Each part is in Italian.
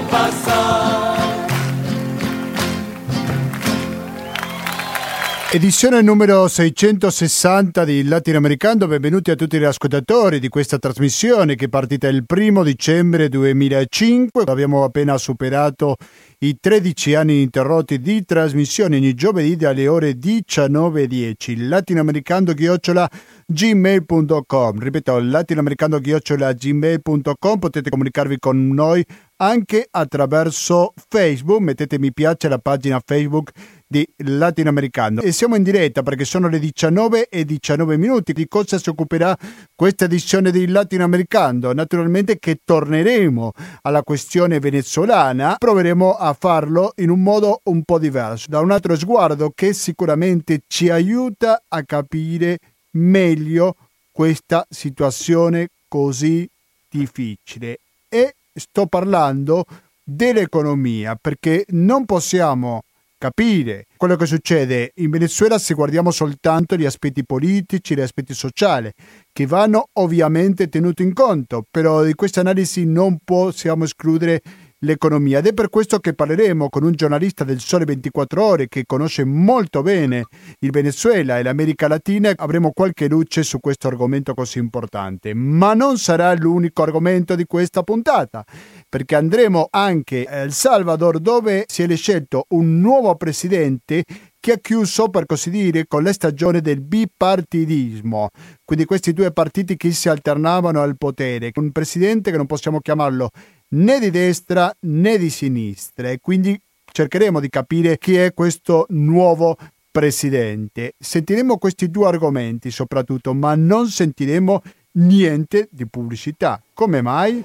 dejaron pasar. Edizione numero 660 di LatinoAmericano, benvenuti a tutti gli ascoltatori di questa trasmissione che è partita il 1° dicembre 2005. Abbiamo appena superato i 13 anni interrotti di trasmissione ogni giovedì dalle ore 19:10. latinoamericano@gmail.com, ripeto, latinoamericano@gmail.com. Potete comunicarvi con noi anche attraverso Facebook, mettete mi piace alla pagina Facebook di LatinoAmericano. E siamo in diretta perché sono le 19:19. Di cosa si occuperà questa edizione di LatinoAmericano? Naturalmente che torneremo alla questione venezuelana, proveremo a farlo in un modo un po' diverso, da un altro sguardo che sicuramente ci aiuta a capire meglio questa situazione così difficile. E sto parlando dell'economia, perché non possiamo capire quello che succede in Venezuela se guardiamo soltanto gli aspetti politici, gli aspetti sociali, che vanno ovviamente tenuti in conto, però di questa analisi non possiamo escludere l'economia, ed è per questo che parleremo con un giornalista del Sole 24 Ore che conosce molto bene il Venezuela e l'America Latina. Avremo qualche luce su questo argomento così importante, ma non sarà l'unico argomento di questa puntata, perché andremo anche a El Salvador, dove si è scelto un nuovo presidente che ha chiuso, per così dire, con la stagione del bipartidismo, quindi questi due partiti che si alternavano al potere, un presidente che non possiamo chiamarlo né di destra né di sinistra, e quindi cercheremo di capire chi è questo nuovo presidente. Sentiremo questi due argomenti soprattutto, ma non sentiremo niente di pubblicità. Come mai?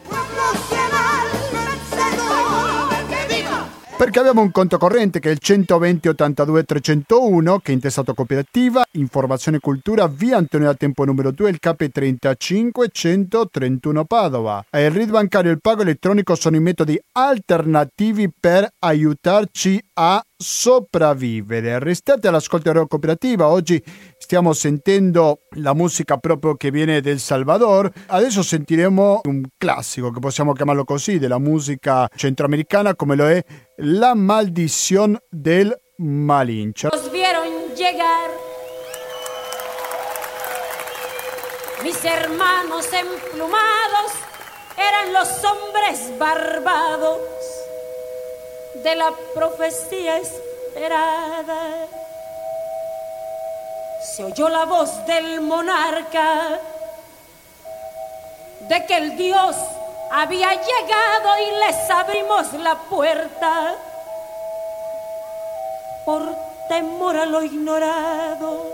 Perché abbiamo un conto corrente che è il 120 82 301, che è intestato Cooperativa, Informazione e Cultura, via Antonio da Tempo numero 2, il CAP 35 131 Padova. Il RID bancario e il pago elettronico sono i metodi alternativi per aiutarci a sopravvivere. Restate all'ascolto della Radio Cooperativa. Oggi stiamo sentendo la musica proprio che viene del Salvador. Adesso sentiremo un classico, che possiamo chiamarlo così, della musica centroamericana, come lo è La Maldición del Malinche. Nos vieron llegar mis hermanos emplumados, eran los hombres barbados de la profecía esperada. Se oyó la voz del monarca de que el Dios había llegado y les abrimos la puerta por temor a lo ignorado.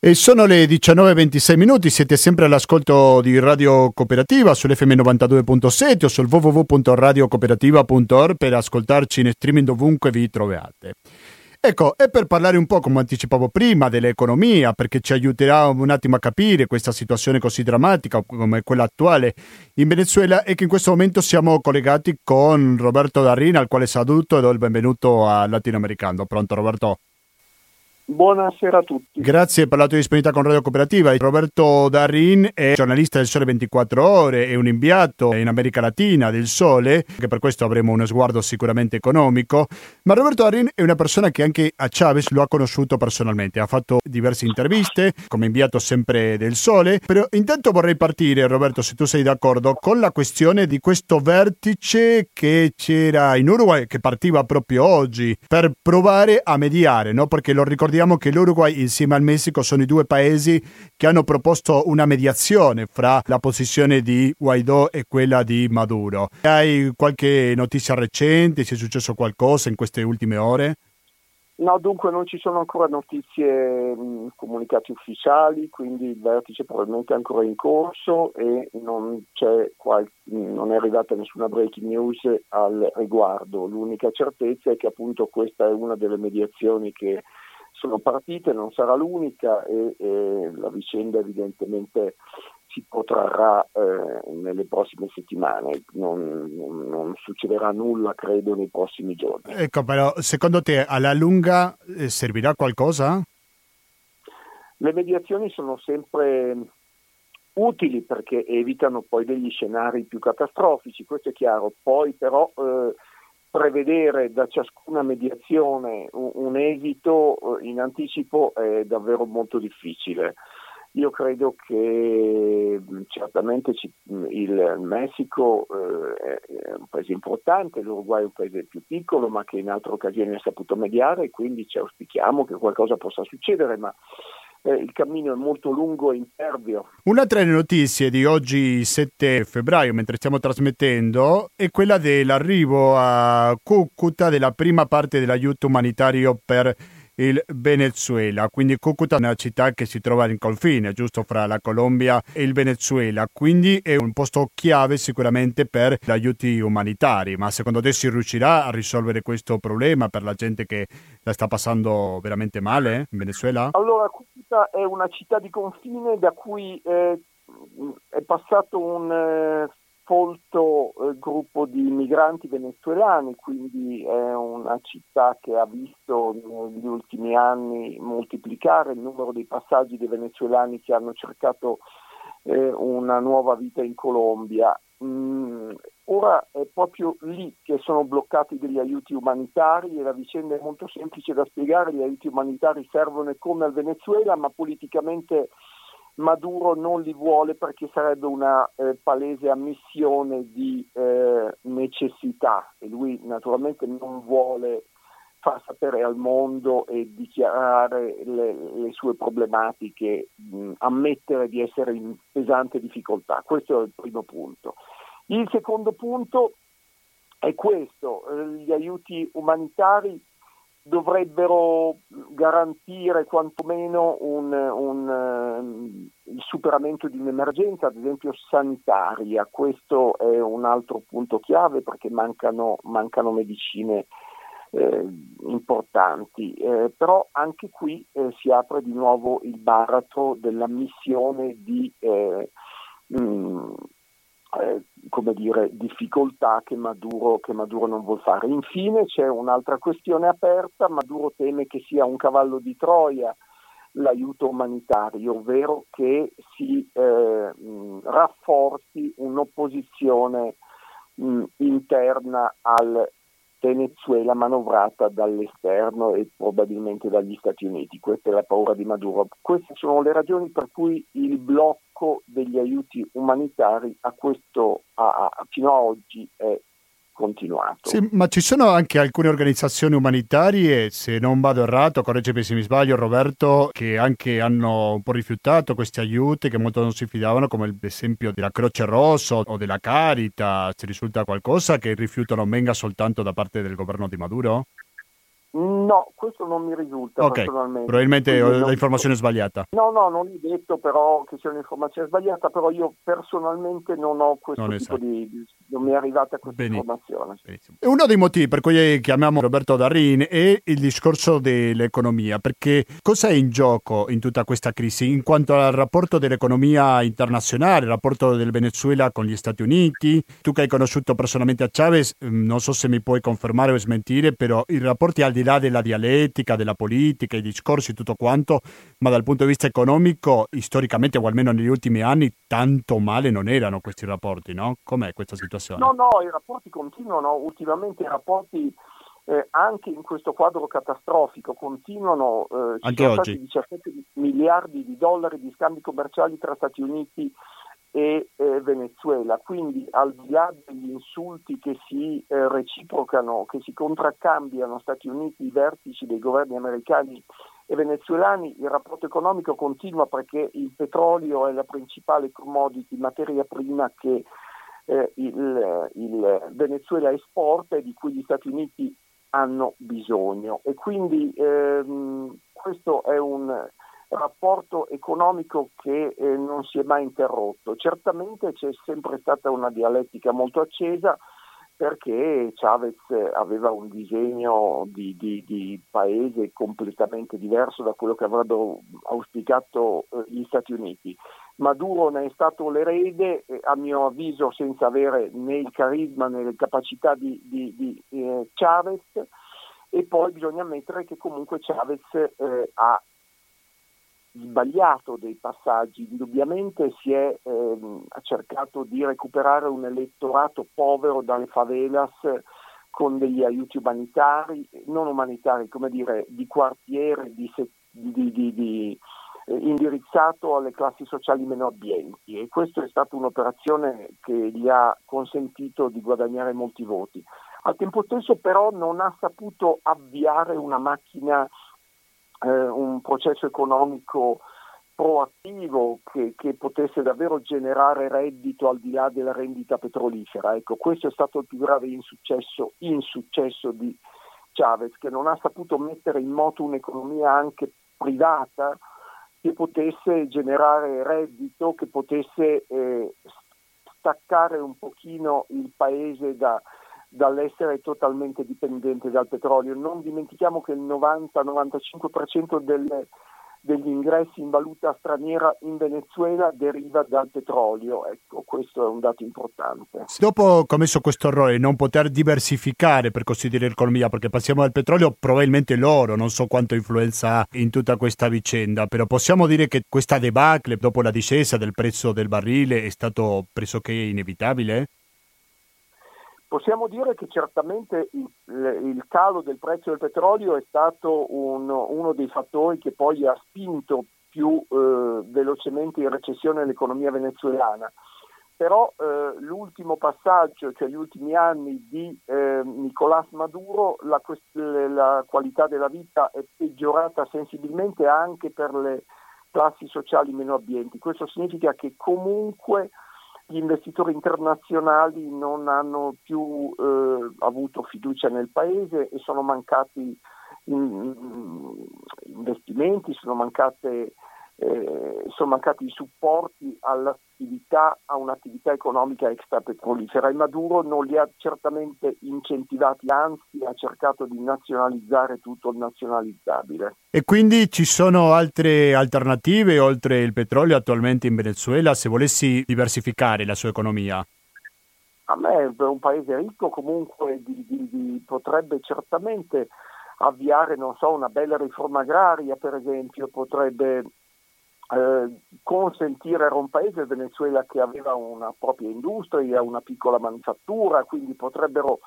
E sono le 19:26, siete sempre all'ascolto di Radio Cooperativa sull'FM 92.7 o sul www.radiocooperativa.org per ascoltarci in streaming dovunque vi troviate. Ecco, e per parlare un po', come anticipavo prima, dell'economia, perché ci aiuterà un attimo a capire questa situazione così drammatica come quella attuale in Venezuela, e che in questo momento siamo collegati con Roberto Da Rin, al quale saluto e do il benvenuto a LatinoAmericano. Pronto Roberto? Buonasera a tutti. Grazie per la tua disponibilità con Radio Cooperativa. Roberto Da Rin è giornalista del Sole 24 Ore e un inviato in America Latina del Sole, che per questo avremo uno sguardo sicuramente economico. Ma Roberto Da Rin è una persona che anche a Chávez lo ha conosciuto personalmente, ha fatto diverse interviste come inviato sempre del Sole. Però intanto vorrei partire, Roberto, se tu sei d'accordo, con la questione di questo vertice che c'era in Uruguay, che partiva proprio oggi, per provare a mediare, no? Perché lo ricordiamo che l'Uruguay insieme al Messico sono i due paesi che hanno proposto una mediazione fra la posizione di Guaidó e quella di Maduro. Hai qualche notizia recente? Se è successo qualcosa in queste ultime ore? No, dunque non ci sono ancora notizie, comunicati ufficiali, quindi il vertice probabilmente è ancora in corso e non è arrivata nessuna breaking news al riguardo. L'unica certezza è che appunto questa è una delle mediazioni che sono partite, non sarà l'unica e la vicenda evidentemente si protrarrà nelle prossime settimane, non succederà nulla credo nei prossimi giorni. Ecco, però secondo te alla lunga servirà qualcosa? Le mediazioni sono sempre utili perché evitano poi degli scenari più catastrofici, questo è chiaro. Poi però prevedere da ciascuna mediazione un esito in anticipo è davvero molto difficile. Io credo che certamente il Messico è un paese importante, l'Uruguay è un paese più piccolo, ma che in altre occasioni ha saputo mediare, e quindi ci auspichiamo che qualcosa possa succedere, ma il cammino è molto lungo e impervio. Una tra le notizie di oggi 7 febbraio, mentre stiamo trasmettendo, è quella dell'arrivo a Cúcuta della prima parte dell'aiuto umanitario per il Venezuela. Quindi Cúcuta è una città che si trova in confine, giusto, fra la Colombia e il Venezuela, quindi è un posto chiave sicuramente per gli aiuti umanitari. Ma secondo te si riuscirà a risolvere questo problema per la gente che la sta passando veramente male in Venezuela? Allora, Cúcuta è una città di confine da cui è passato un folto gruppo di migranti venezuelani, quindi è una città che ha visto negli ultimi anni moltiplicare il numero dei passaggi dei venezuelani che hanno cercato una nuova vita in Colombia. Ora è proprio lì che sono bloccati degli aiuti umanitari, e la vicenda è molto semplice da spiegare. Gli aiuti umanitari servono come al Venezuela, ma politicamente Maduro non li vuole perché sarebbe una palese ammissione di necessità, e lui naturalmente non vuole far sapere al mondo e dichiarare le sue problematiche, ammettere di essere in pesante difficoltà. Questo è il primo punto. Il secondo punto è questo: gli aiuti umanitari dovrebbero garantire quantomeno il superamento di un'emergenza, ad esempio sanitaria. Questo è un altro punto chiave, perché mancano medicine importanti. Però anche qui si apre di nuovo il baratro dell'ammissione di difficoltà che Maduro non vuol fare. Infine c'è un'altra questione aperta: Maduro teme che sia un cavallo di Troia l'aiuto umanitario, ovvero che si rafforzi un'opposizione interna al Venezuela manovrata dall'esterno e probabilmente dagli Stati Uniti. Questa è la paura di Maduro. Queste sono le ragioni per cui il blocco degli aiuti umanitari fino a oggi è continuato. Sì, ma ci sono anche alcune organizzazioni umanitarie, se non vado errato, correggimi se mi sbaglio Roberto, che anche hanno un po' rifiutato questi aiuti, che molto non si fidavano, come ad esempio della Croce Rossa o della Caritas. Ci risulta qualcosa che il rifiuto non venga soltanto da parte del governo di Maduro? No, questo non mi risulta, okay, personalmente. Probabilmente ho l'informazione sbagliata. No, non l'ho detto, però che c'è un'informazione sbagliata, però io personalmente non ho questo non mi è arrivata questa informazione. Benissimo. Uno dei motivi per cui chiamiamo Roberto Da Rin è il discorso dell'economia, perché cosa è in gioco in tutta questa crisi in quanto al rapporto dell'economia internazionale, il rapporto del Venezuela con gli Stati Uniti. Tu che hai conosciuto personalmente a Chávez, non so se mi puoi confermare o smentire, però i rapporti al di là della dialettica, della politica, i discorsi, tutto quanto, ma dal punto di vista economico, storicamente o almeno negli ultimi anni, tanto male non erano questi rapporti, no? Com'è questa situazione? No, i rapporti continuano, ultimamente i rapporti anche in questo quadro catastrofico continuano, anche oggi. Ci sono stati 17 miliardi di dollari di scambi commerciali tra Stati Uniti e Venezuela, quindi al di là degli insulti che si reciprocano, che si contraccambiano Stati Uniti, i vertici dei governi americani e venezuelani, il rapporto economico continua, perché il petrolio è la principale commodity, materia prima che il Venezuela esporta e di cui gli Stati Uniti hanno bisogno, e quindi questo è un rapporto economico che non si è mai interrotto. Certamente c'è sempre stata una dialettica molto accesa, perché Chávez aveva un disegno di paese completamente diverso da quello che avrebbero auspicato gli Stati Uniti. Maduro ne è stato l'erede, a mio avviso senza avere né il carisma né le capacità di Chávez, e poi bisogna ammettere che comunque Chávez ha sbagliato dei passaggi, indubbiamente si è cercato di recuperare un elettorato povero dalle favelas con degli aiuti umanitari, non umanitari, come dire, di quartiere, indirizzato alle classi sociali meno abbienti, e questa è stata un'operazione che gli ha consentito di guadagnare molti voti. Al tempo stesso però non ha saputo avviare una macchina, un processo economico proattivo che potesse davvero generare reddito al di là della rendita petrolifera. Ecco, questo è stato il più grave insuccesso di Chávez, che non ha saputo mettere in moto un'economia anche privata che potesse generare reddito, che potesse staccare un pochino il paese dall'essere totalmente dipendente dal petrolio. Non dimentichiamo che il 90-95% degli ingressi in valuta straniera in Venezuela deriva dal petrolio, ecco, questo è un dato importante. Dopo commesso questo errore di non poter diversificare, per così dire, l'economia, perché passiamo dal petrolio, probabilmente l'oro, non so quanto influenza in tutta questa vicenda, però possiamo dire che questa debacle dopo la discesa del prezzo del barile è stato pressoché inevitabile? Possiamo dire che certamente il calo del prezzo del petrolio è stato uno dei fattori che poi ha spinto più velocemente in recessione l'economia venezuelana, però l'ultimo passaggio, cioè gli ultimi anni di Nicolás Maduro, la qualità della vita è peggiorata sensibilmente anche per le classi sociali meno abbienti. Questo significa che comunque gli investitori internazionali non hanno più avuto fiducia nel paese e sono mancati investimenti, sono mancati i supporti a un'attività economica extrapetrolifera, e Maduro non li ha certamente incentivati, anzi ha cercato di nazionalizzare tutto il nazionalizzabile. E quindi ci sono altre alternative oltre il petrolio attualmente in Venezuela, se volessi diversificare la sua economia? A me è un paese ricco comunque potrebbe certamente avviare, non so, una bella riforma agraria, per esempio, potrebbe consentire, era un paese, il Venezuela, che aveva una propria industria, una piccola manifattura, quindi potrebbero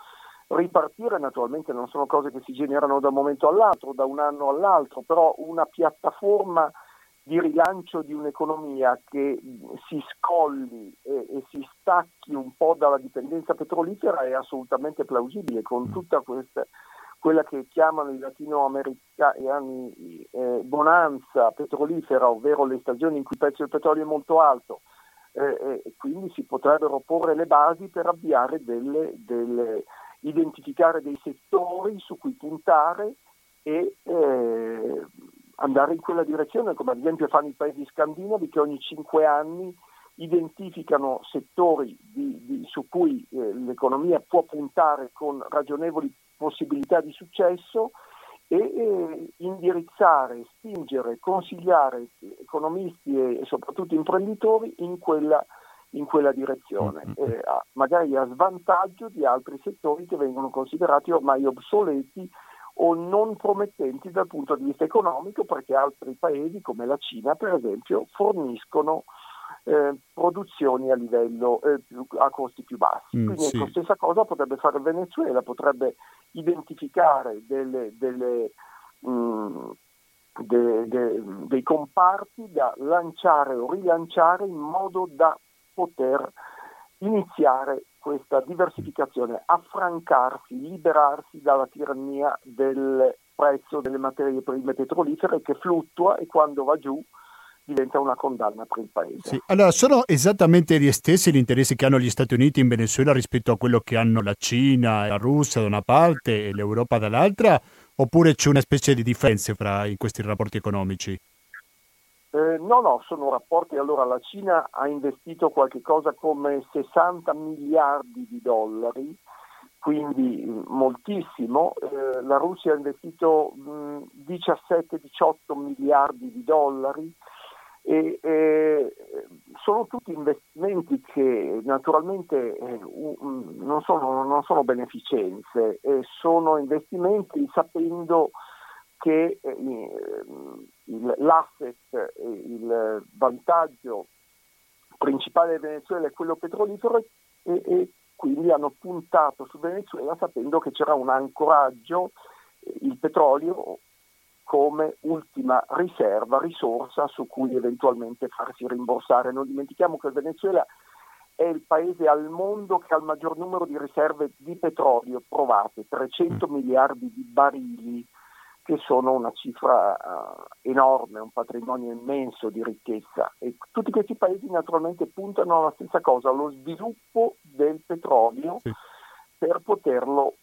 ripartire. Naturalmente non sono cose che si generano da un momento all'altro, da un anno all'altro, però una piattaforma di rilancio di un'economia che si scolli e si stacchi un po' dalla dipendenza petrolifera è assolutamente plausibile, con tutta quella che chiamano i latinoamericani bonanza petrolifera, ovvero le stagioni in cui il prezzo del petrolio è molto alto, e quindi si potrebbero porre le basi per avviare identificare dei settori su cui puntare e andare in quella direzione, come ad esempio fanno i paesi scandinavi, che ogni 5 anni identificano settori su cui l'economia può puntare con ragionevoli possibilità di successo e indirizzare, spingere, consigliare economisti e soprattutto imprenditori in quella direzione, magari a svantaggio di altri settori che vengono considerati ormai obsoleti o non promettenti dal punto di vista economico, perché altri paesi come la Cina, per esempio, forniscono produzioni a livello a costi più bassi. Quindi sì. La stessa cosa potrebbe fare il Venezuela, potrebbe identificare dei comparti da lanciare o rilanciare in modo da poter iniziare questa diversificazione, affrancarsi, liberarsi dalla tirannia del prezzo delle materie prime petrolifere che fluttua, e quando va giù diventa una condanna per il paese. Sì. Allora, sono esattamente gli stessi gli interessi che hanno gli Stati Uniti in Venezuela rispetto a quello che hanno la Cina e la Russia da una parte e l'Europa dall'altra, oppure c'è una specie di differenza fra questi rapporti economici? No, sono rapporti. Allora, la Cina ha investito qualche cosa come 60 miliardi di dollari, quindi moltissimo. La Russia ha investito 17-18 miliardi di dollari, e sono tutti investimenti che naturalmente non sono beneficenze, sono investimenti sapendo che l'asset, il vantaggio principale del Venezuela è quello petrolifero, e quindi hanno puntato su Venezuela sapendo che c'era un ancoraggio, il petrolio come ultima riserva, risorsa su cui eventualmente farsi rimborsare. Non dimentichiamo che il Venezuela è il paese al mondo che ha il maggior numero di riserve di petrolio provate, 300 miliardi di barili, che sono una cifra enorme, un patrimonio immenso di ricchezza, e tutti questi paesi naturalmente puntano alla stessa cosa, allo sviluppo del petrolio, sì, per poterlo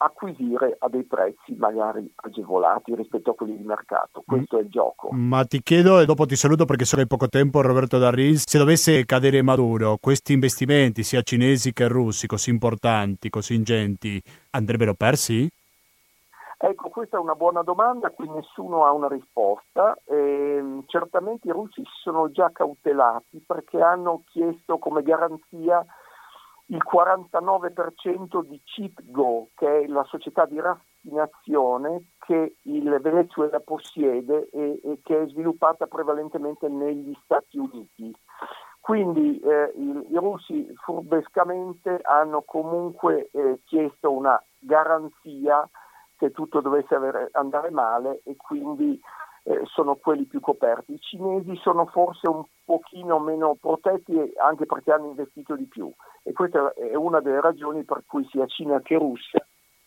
acquisire a dei prezzi magari agevolati rispetto a quelli di mercato. Questo è il gioco. Ma ti chiedo, e dopo ti saluto perché solo hai poco tempo, Roberto Da Rin, se dovesse cadere Maduro, questi investimenti sia cinesi che russi così importanti, così ingenti, andrebbero persi? Ecco, questa è una buona domanda a cui nessuno ha una risposta. Certamente i russi si sono già cautelati perché hanno chiesto come garanzia il 49% di CITGO, che è la società di raffinazione che il Venezuela possiede e che è sviluppata prevalentemente negli Stati Uniti. Quindi i russi furbescamente hanno comunque chiesto una garanzia se tutto dovesse andare male, e quindi sono quelli più coperti. I cinesi sono forse un pochino meno protetti, anche perché hanno investito di più, e questa è una delle ragioni per cui sia Cina che Russia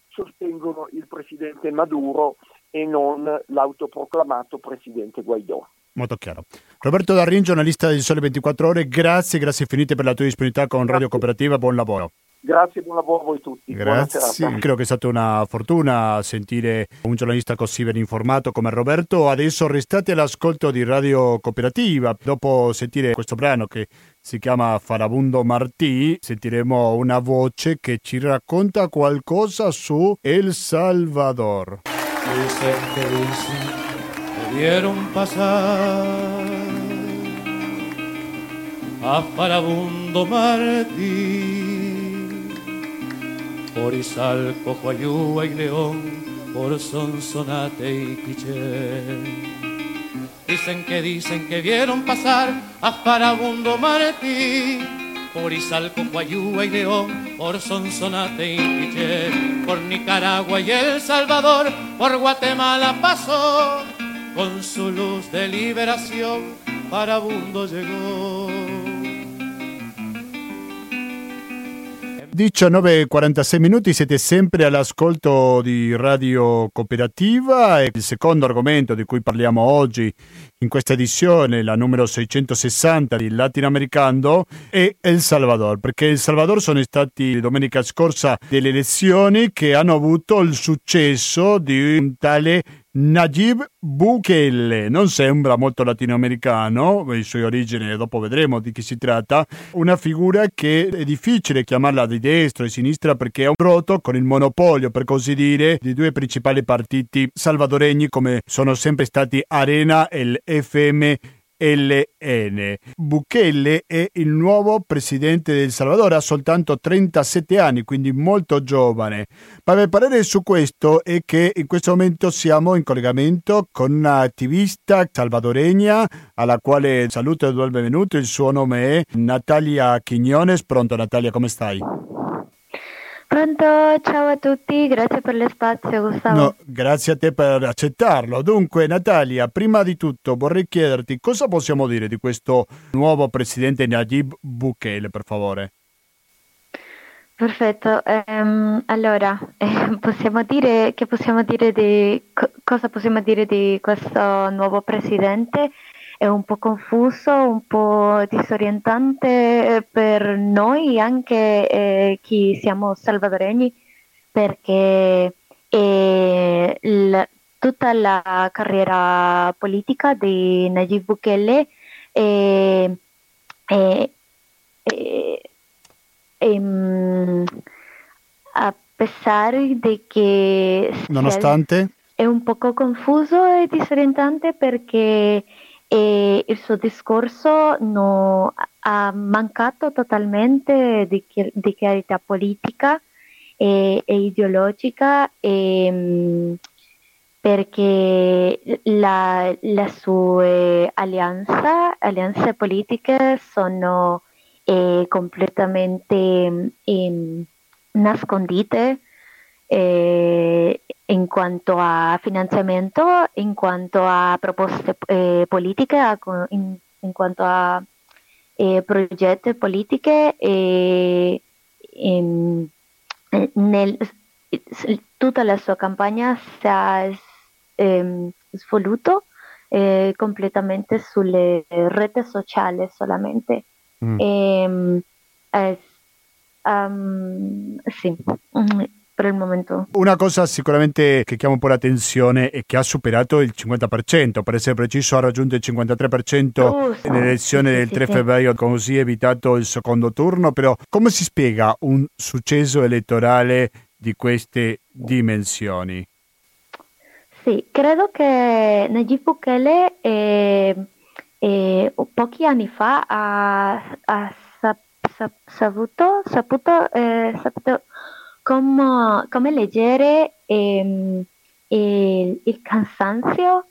sostengono il presidente Maduro e non l'autoproclamato presidente Guaidó. Molto chiaro. Roberto Da Rin, giornalista di Sole 24 Ore, grazie infinite per la tua disponibilità con Radio Cooperativa, buon lavoro. Grazie, buon lavoro a voi tutti. Grazie, credo che è stata una fortuna sentire un giornalista così ben informato come Roberto. Adesso restate all'ascolto di Radio Cooperativa. Dopo sentire questo brano che si chiama Farabundo Martí, sentiremo una voce che ci racconta qualcosa su El Salvador. Dicen que dicen, debieron pasar a Farabundo Martí por Izalco, Coayúa y León, por Sonsonate y Quiché. Dicen que vieron pasar a Farabundo Martí por Izalco, Coayúa y León, por Sonsonate y Quiché. Por Nicaragua y El Salvador, por Guatemala pasó, con su luz de liberación Farabundo llegó. 19:46 minuti, siete sempre all'ascolto di Radio Cooperativa, e il secondo argomento di cui parliamo oggi in questa edizione, la numero 660 di LatinoAmericano, è El Salvador, perché El Salvador sono stati domenica scorsa delle elezioni che hanno avuto il successo di un tale Nayib Bukele. Non sembra molto latinoamericano, i suoi origini dopo vedremo di chi si tratta, una figura che è difficile chiamarla di destra e sinistra perché ha rotto con il monopolio, per così dire, di due principali partiti salvadoregni come sono sempre stati Arena e il FMLN. Bukele è il nuovo presidente del Salvador, ha soltanto 37 anni, quindi molto giovane. Ma il mio parere su questo è che in questo momento siamo in collegamento con un'attivista salvadoregna alla quale saluto e do il benvenuto. Il suo nome è Natalia Quiñones. Pronto Natalia, come stai? Pronto, ciao a tutti, grazie per lo spazio Gustavo. No, grazie a te per accettarlo. Dunque Natalia, prima di tutto vorrei chiederti cosa possiamo dire di questo nuovo presidente Nayib Bukele, per favore. Perfetto, allora cosa possiamo dire di questo nuovo presidente? È un po' confuso, un po' disorientante per noi, anche chi siamo salvadoregni, perché tutta la carriera politica di Nayib Bukele a pesar di che nonostante è un poco confuso e disorientante, perché e il suo discorso ha mancato totalmente di chiarità politica e ideologica, perché le sue alleanze politiche sono completamente nascondite in quanto a finanziamento, in quanto a proposte politiche, in quanto a progetti politiche, tutta la sua campagna si è svoluto completamente sulle reti sociali solamente. Sì, per il momento. Una cosa sicuramente che chiama un po' l'attenzione è che ha superato il 50%, per essere preciso ha raggiunto il 53% nell'elezione del 3 febbraio, così evitato il secondo turno. Però come si spiega un successo elettorale di queste dimensioni? Sì, credo che Nayib Bukele pochi anni fa ha saputo come leggere il cansancio,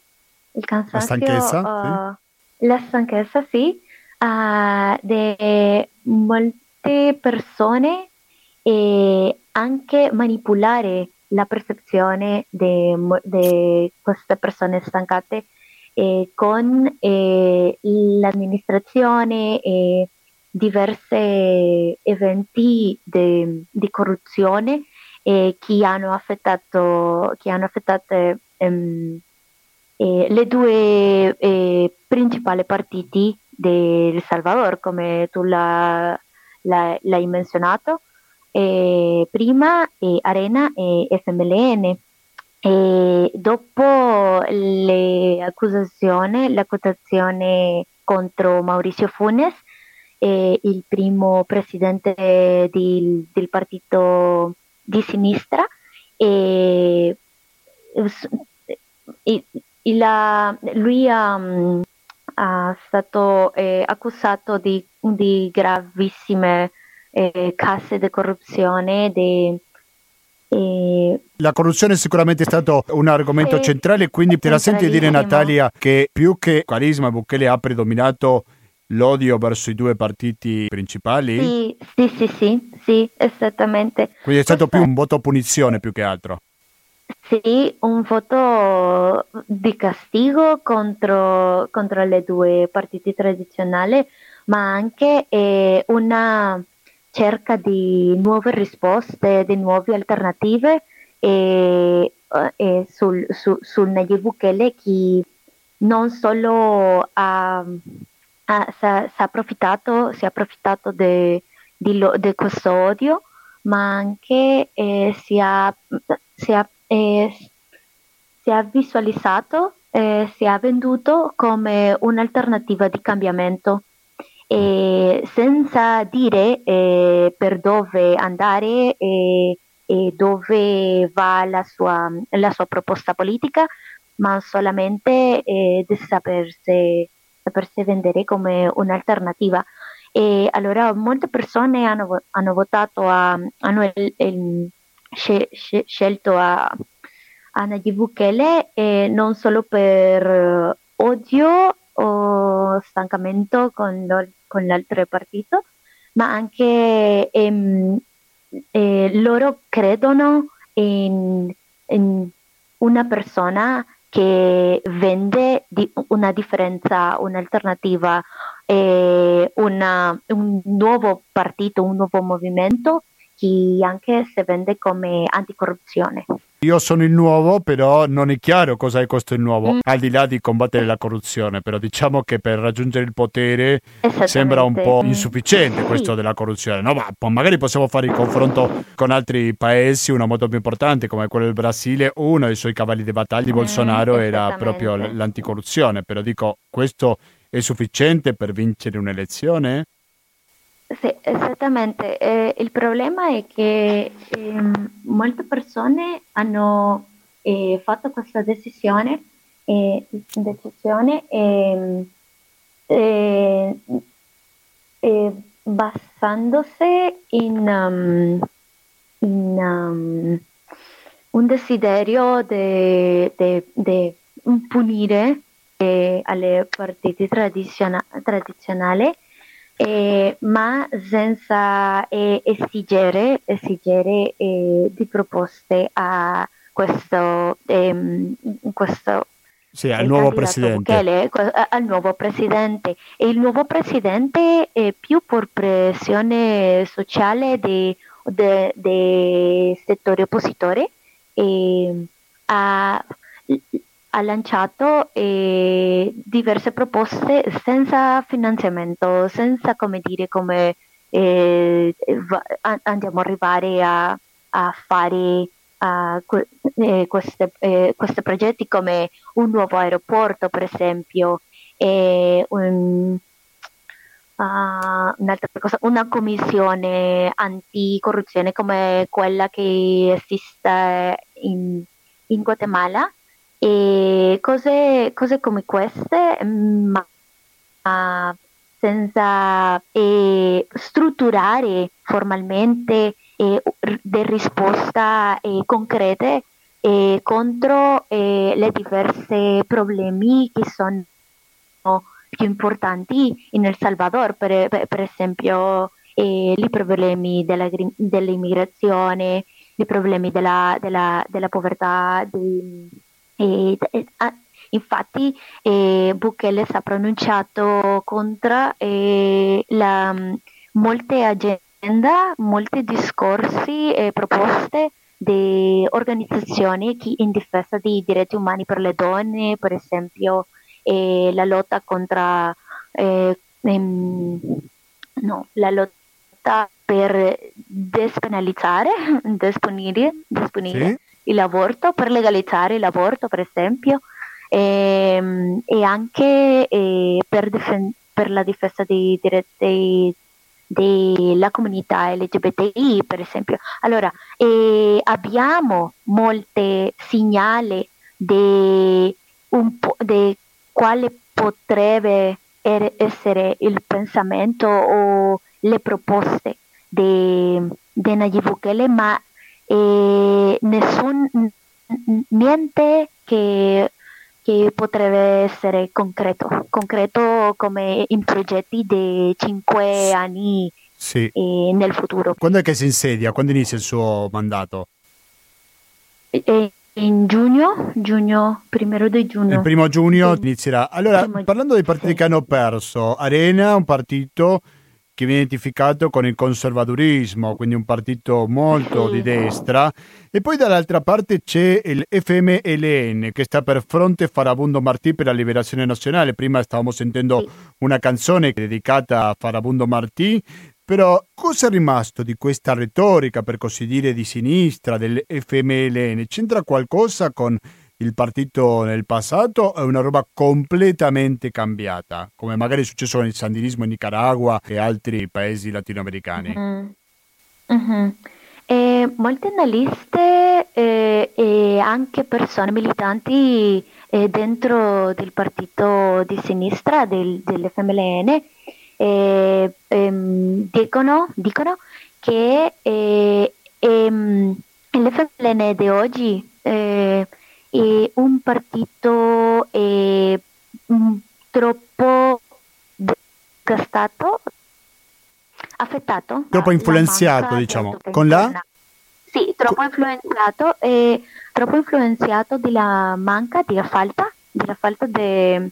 la stanchezza, di molte persone e anche manipolare la percezione di queste persone stancate con l'amministrazione e diversi eventi di corruzione che hanno affettato le due principali partiti del Salvador, come tu l'hai menzionato prima, Arena e FMLN. E dopo l'accusazione contro Mauricio Funes, il primo presidente del partito di sinistra, lui è stato accusato di gravissime casi di corruzione. La corruzione è sicuramente stato un argomento centrale, quindi te la senti dire, Natalia, che più che carisma Bukele ha predominato l'odio verso i due partiti principali? Sì, esattamente. Quindi è stato più un voto punizione più che altro. Sì, un voto di castigo contro le due partiti tradizionali, ma anche una cerca di nuove risposte, di nuove alternative sul Nayib Bukele, che non solo si è approfittato di questo odio, ma anche si è visualizzato, si è venduto come un'alternativa di cambiamento, senza dire per dove andare e dove va la sua proposta politica, ma solamente di sapersi vendere come un'alternativa. E allora molte persone hanno votato, scelto a Nayib Bukele non solo per odio o stancamento con l'altro partito, ma anche loro credono in una persona che vende una differenza, un'alternativa, un nuovo partito, un nuovo movimento che anche si vende come anticorruzione. Io sono il nuovo, però non è chiaro cosa è questo il nuovo, al di là di combattere la corruzione, però diciamo che per raggiungere il potere sembra un po' insufficiente questo della corruzione, no? Ma magari possiamo fare il confronto con altri paesi, uno molto più importante come quello del Brasile. Uno dei suoi cavalli di battaglia di Bolsonaro era proprio l'anticorruzione, però dico, questo è sufficiente per vincere un'elezione? Sì, esattamente. Il problema è che molte persone hanno fatto questa decisione basandosi in un desiderio di punire alle partiti tradizionali, ma senza esigere di proposte a questo sì, al nuovo presidente Bukele, al nuovo presidente, e il nuovo presidente è più per pressione sociale del settore oppositore, ha lanciato diverse proposte senza finanziamento, senza come andiamo ad arrivare a fare questi progetti come un nuovo aeroporto, per esempio, e un'altra cosa, una commissione anticorruzione come quella che esiste in Guatemala. E cose come queste, ma senza strutturare formalmente delle risposte concrete contro le diverse problemi che sono più importanti in El Salvador, per esempio i problemi dell'immigrazione, i problemi della povertà. Infatti Bukele si è pronunciato contro molte agende, molti discorsi e proposte di organizzazioni che in difesa dei diritti umani per le donne, per esempio la lotta contro la lotta per despenalizzare l'aborto, per legalizzare l'aborto, per esempio, e anche per la difesa dei diritti della comunità LGBTI, per esempio. Allora, abbiamo molti segnali di quale potrebbe essere il pensamento o le proposte di Nayib Bukele, ma niente che potrebbe essere concreto come in progetti di 5 anni sì. Nel futuro. Quando è che si insedia? Quando inizia il suo mandato? In giugno, 1° giugno. Il 1° giugno inizierà. Allora, parlando dei partiti che hanno perso, Arena, un partito che viene identificato con il conservadurismo, quindi un partito molto di destra, e poi dall'altra parte c'è il FMLN, che sta per Fronte Farabundo Martí per la Liberazione Nazionale. Prima stavamo sentendo una canzone dedicata a Farabundo Martí, però cosa è rimasto di questa retorica, per così dire, di sinistra del FMLN? C'entra qualcosa con il partito nel passato, è una roba completamente cambiata, come magari è successo con il sandinismo in Nicaragua e altri paesi latinoamericani? Molti analisti e anche persone militanti dentro del partito di sinistra dell'FMLN dicono che l'FMLN di oggi è un partito troppo disgustato, affettato, troppo influenzato, diciamo, con la? Sì, troppo influenzato della manca, della falta di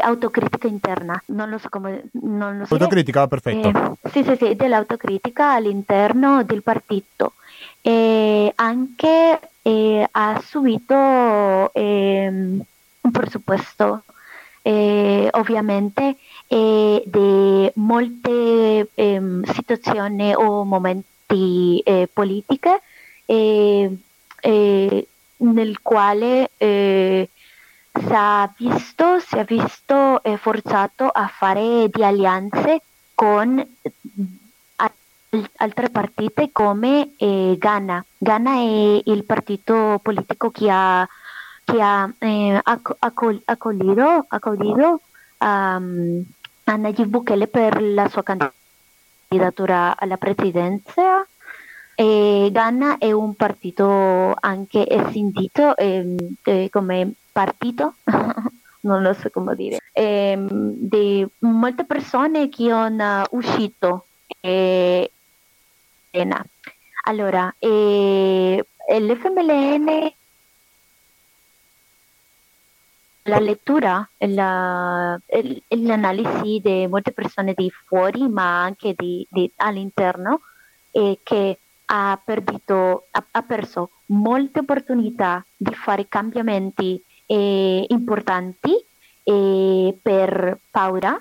autocritica interna. Non lo so. Autocritica, perfetto. Sì, dell'autocritica all'interno del partito. Anche ha subito un presupposto ovviamente di molte situazioni o momenti politiche nel quale si è visto forzato a fare di alleanze con altre partite come Ghana. Ghana è il partito politico che ha accoglito a Nayib Bukele per la sua candidatura alla presidenza, Ghana è un partito anche sentito come partito, non lo so come dire, di molte persone che hanno uscito Arena. Allora, l'FMLN, la lettura, l'analisi di molte persone di fuori ma anche di all'interno, che ha perso molte opportunità di fare cambiamenti importanti per paura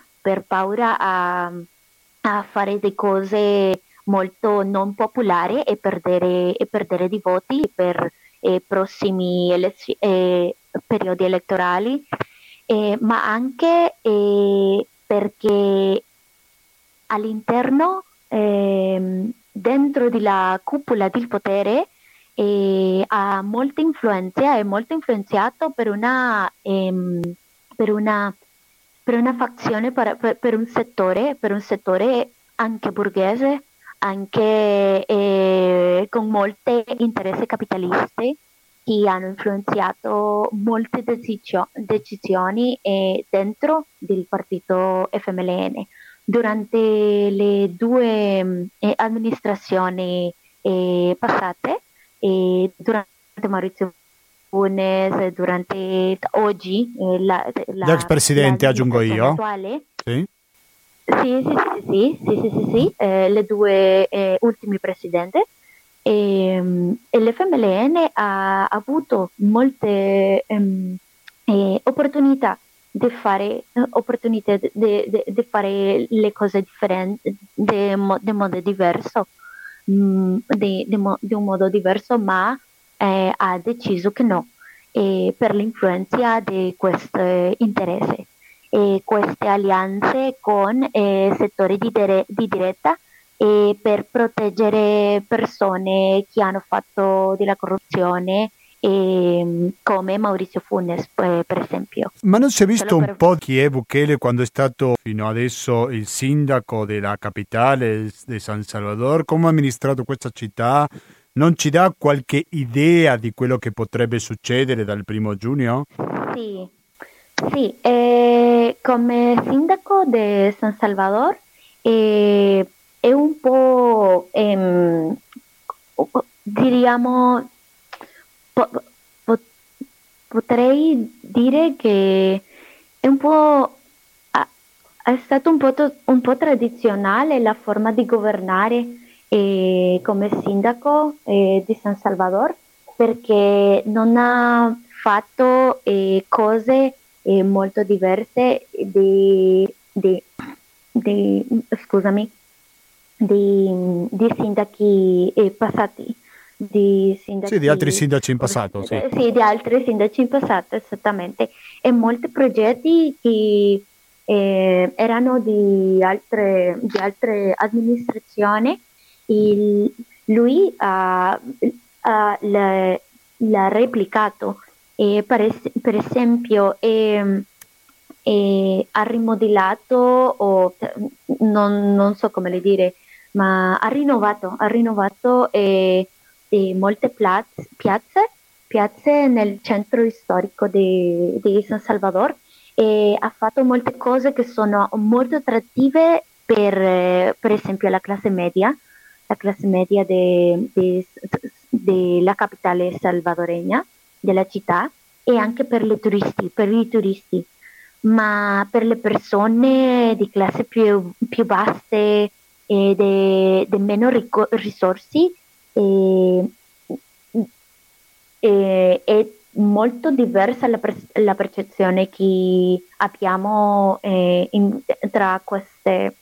a fare delle cose molto non popolari e perdere di voti per prossimi periodi elettorali, ma anche perché all'interno, dentro della cupola del potere, ha molta influenza, è molto influenzato per una fazione, per un settore anche borghese, anche con molti interessi capitalisti che hanno influenzato molte decisioni dentro del partito FMLN. Durante le due amministrazioni passate, durante Mauricio Funes, durante oggi l'ex presidente, aggiungo io, attuale, sì. Sì. Le due ultimi presidenti, l'FMLN ha avuto molte opportunità di fare le cose differenti, di un modo diverso, ma ha deciso che no, per l'influenza di questo interesse. E queste alleanze con settori di diretta per proteggere persone che hanno fatto della corruzione, come Mauricio Funes per esempio. Ma non si è visto un po' chi è Bukele quando è stato fino adesso il sindaco della capitale di San Salvador? Come ha amministrato questa città? Non ci dà qualche idea di quello che potrebbe succedere dal 1° giugno? Sì, come sindaco di San Salvador è un po', diriamo, potrei dire che è un po', è stato un po' tradizionale la forma di governare come sindaco di San Salvador, perché non ha fatto cose molto diverse di sindaci passati. Di altri sindaci in passato, esattamente. E molti progetti che erano di altre amministrazioni. Lui l'ha replicato. Per esempio, ha rimodellato, o non so come le dire, ma ha rinnovato molte piazze nel centro storico di San Salvador, e ha fatto molte cose che sono molto attrattive per esempio la classe media della capitale salvadoregna, della città, e anche per i turisti, ma per le persone di classe più basse e di meno risorse è molto diversa la percezione che abbiamo tra queste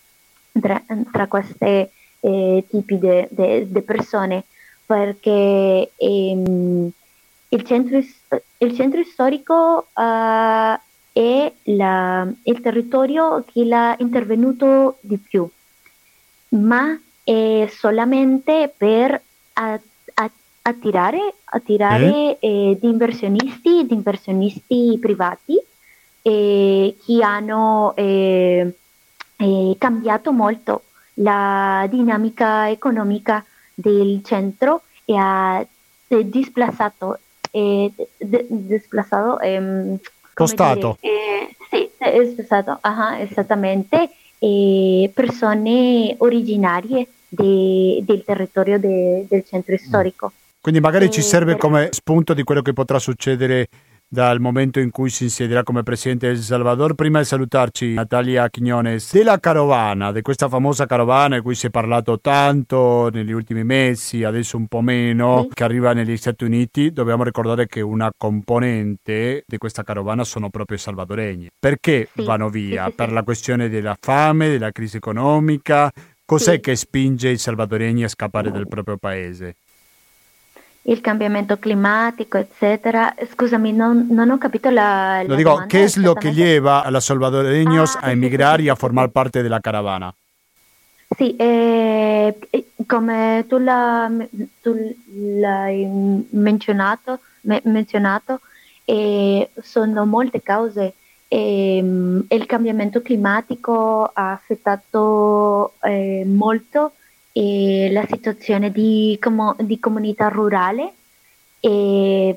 tipi di persone, perché il centro storico è il territorio che l'ha intervenuto di più, ma è solamente per attirare di inversionisti privati che hanno cambiato molto la dinamica economica del centro spostato. Sì, è spostato, esattamente, persone originarie del territorio del centro storico. Quindi magari ci serve come spunto di quello che potrà succedere dal momento in cui si insiederà come presidente del Salvador. Prima di salutarci, Natalia Quiñones, della carovana, di questa famosa carovana di cui si è parlato tanto negli ultimi mesi, adesso un po' meno, che arriva negli Stati Uniti, dobbiamo ricordare che una componente di questa carovana sono proprio i salvadoregni. Perché vanno via? Per la questione della fame, della crisi economica? Cos'è che spinge i salvadoregni a scappare dal proprio paese? Il cambiamento climatico, eccetera. Scusami, non ho capito la Lo digo, ¿qué es lo que lleva a los salvadoreños a emigrar y a formar parte de la caravana? Sì, come tu l'hai menzionato, sono molte cause. Il cambiamento climatico ha affettato molto la situazione di comunità rurale e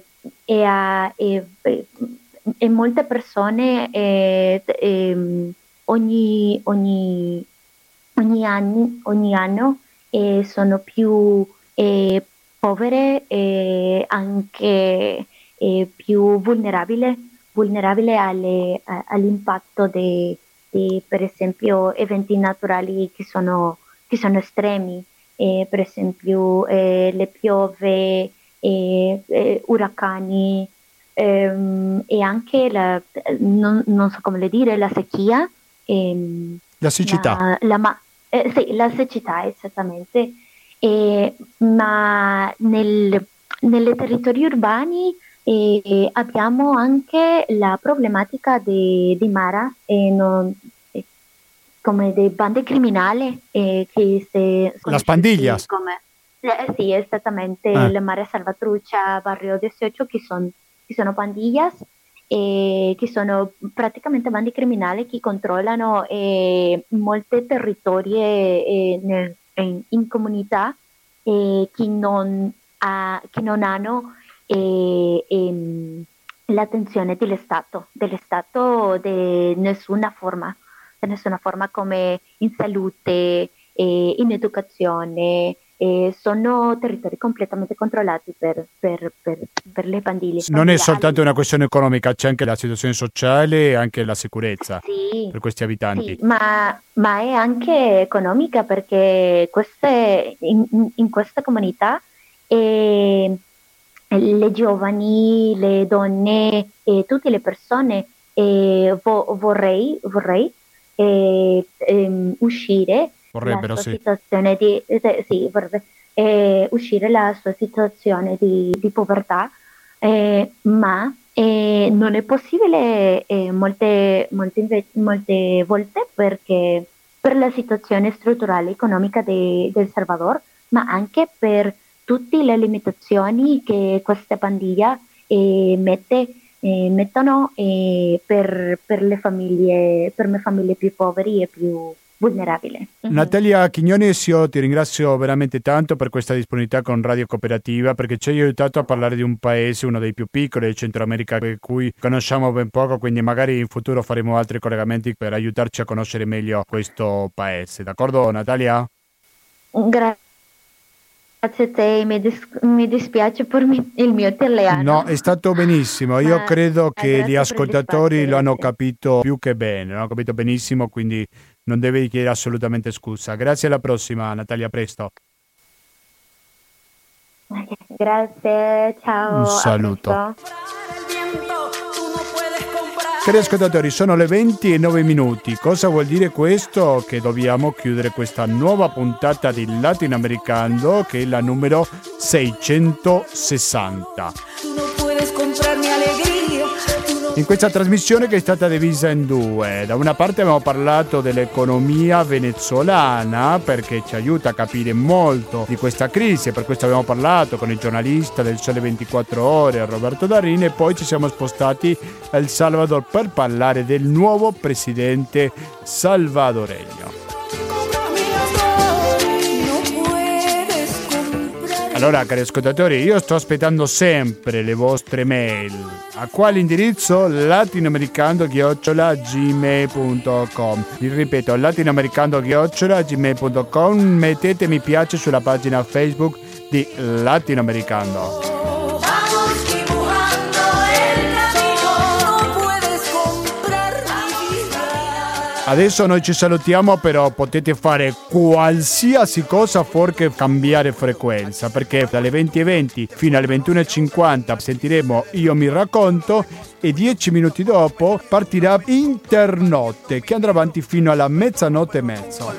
molte persone ogni anno sono più povere e anche più vulnerabile all'impatto di, per esempio, eventi naturali che sono estremi, per esempio le piove, uragani, e anche non so come dire, la sequia. La siccità. Sì, la siccità, esattamente. Ma nei territori urbani abbiamo anche la problematica di Mara, come dei bande criminali che se las pandillas come sì, esattamente, la Marea Salvatrucha, Barrio 18, che sono pandillas che sono praticamente bande criminali che controllano molte territori in comunità che non hanno l'attenzione dello Stato di nessuna forma, come in salute, in educazione, sono territori completamente controllati per le pandille. Non è soltanto una questione economica, c'è anche la situazione sociale e anche la sicurezza per questi abitanti. Sì, ma è anche economica, perché in questa comunità le giovani, le donne e tutte le persone uscire dalla sua situazione di povertà, ma non è possibile molte volte, perché per la situazione strutturale e economica del Salvador, ma anche per tutte le limitazioni che questa pandilla mettono per le famiglie più poveri e più vulnerabili. Natalia Quiñones, io ti ringrazio veramente tanto per questa disponibilità con Radio Cooperativa, perché ci hai aiutato a parlare di un paese, uno dei più piccoli del Centro America, per cui conosciamo ben poco, quindi magari in futuro faremo altri collegamenti per aiutarci a conoscere meglio questo paese. D'accordo, Natalia? Grazie a te, mi dispiace per il mio italiano. No, è stato benissimo. Io credo che gli ascoltatori lo hanno capito più che bene, l'hanno capito benissimo, quindi non devi chiedere assolutamente scusa. Grazie, alla prossima, Natalia, presto. Grazie, ciao. Un saluto. Cari ascoltatori, sono le 20:09. Cosa vuol dire questo? Che dobbiamo chiudere questa nuova puntata di Latinoamericano, che è la numero 660. In questa trasmissione, che è stata divisa in due, da una parte abbiamo parlato dell'economia venezuelana, perché ci aiuta a capire molto di questa crisi, e per questo abbiamo parlato con il giornalista del Sole 24 Ore, Roberto Da Rin, e poi ci siamo spostati a El Salvador per parlare del nuovo presidente salvadoregno. Allora, cari ascoltatori, io sto aspettando sempre le vostre mail. A quale indirizzo? latinoamericando@gmail.com. Ripeto, latinoamericando@gmail.com. Mettete mi piace sulla pagina Facebook di Latinoamericano. Adesso noi ci salutiamo, però potete fare qualsiasi cosa fuorché cambiare frequenza, perché dalle 20:20 fino alle 21:50 sentiremo Io mi racconto e 10 minuti dopo partirà Internotte, che andrà avanti fino alla 00:30.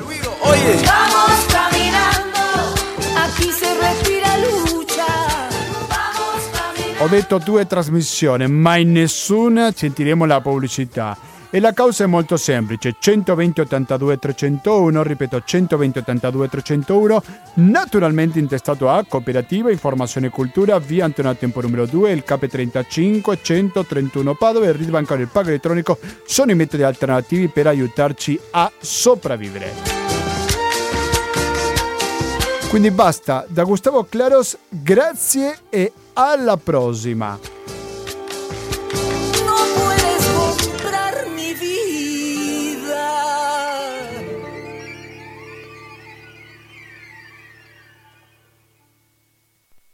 Ho detto 2 trasmissioni, ma in nessuna sentiremo la pubblicità. E la causa è molto semplice: 120 82 301, ripeto 120 82 301, naturalmente intestato a Cooperativa Informazione e Cultura, via Antonio Tempo numero 2, il KP 35 131, Padova, e RID bancario e pago elettronico sono i metodi alternativi per aiutarci a sopravvivere. Quindi basta, da Gustavo Claros, grazie e alla prossima.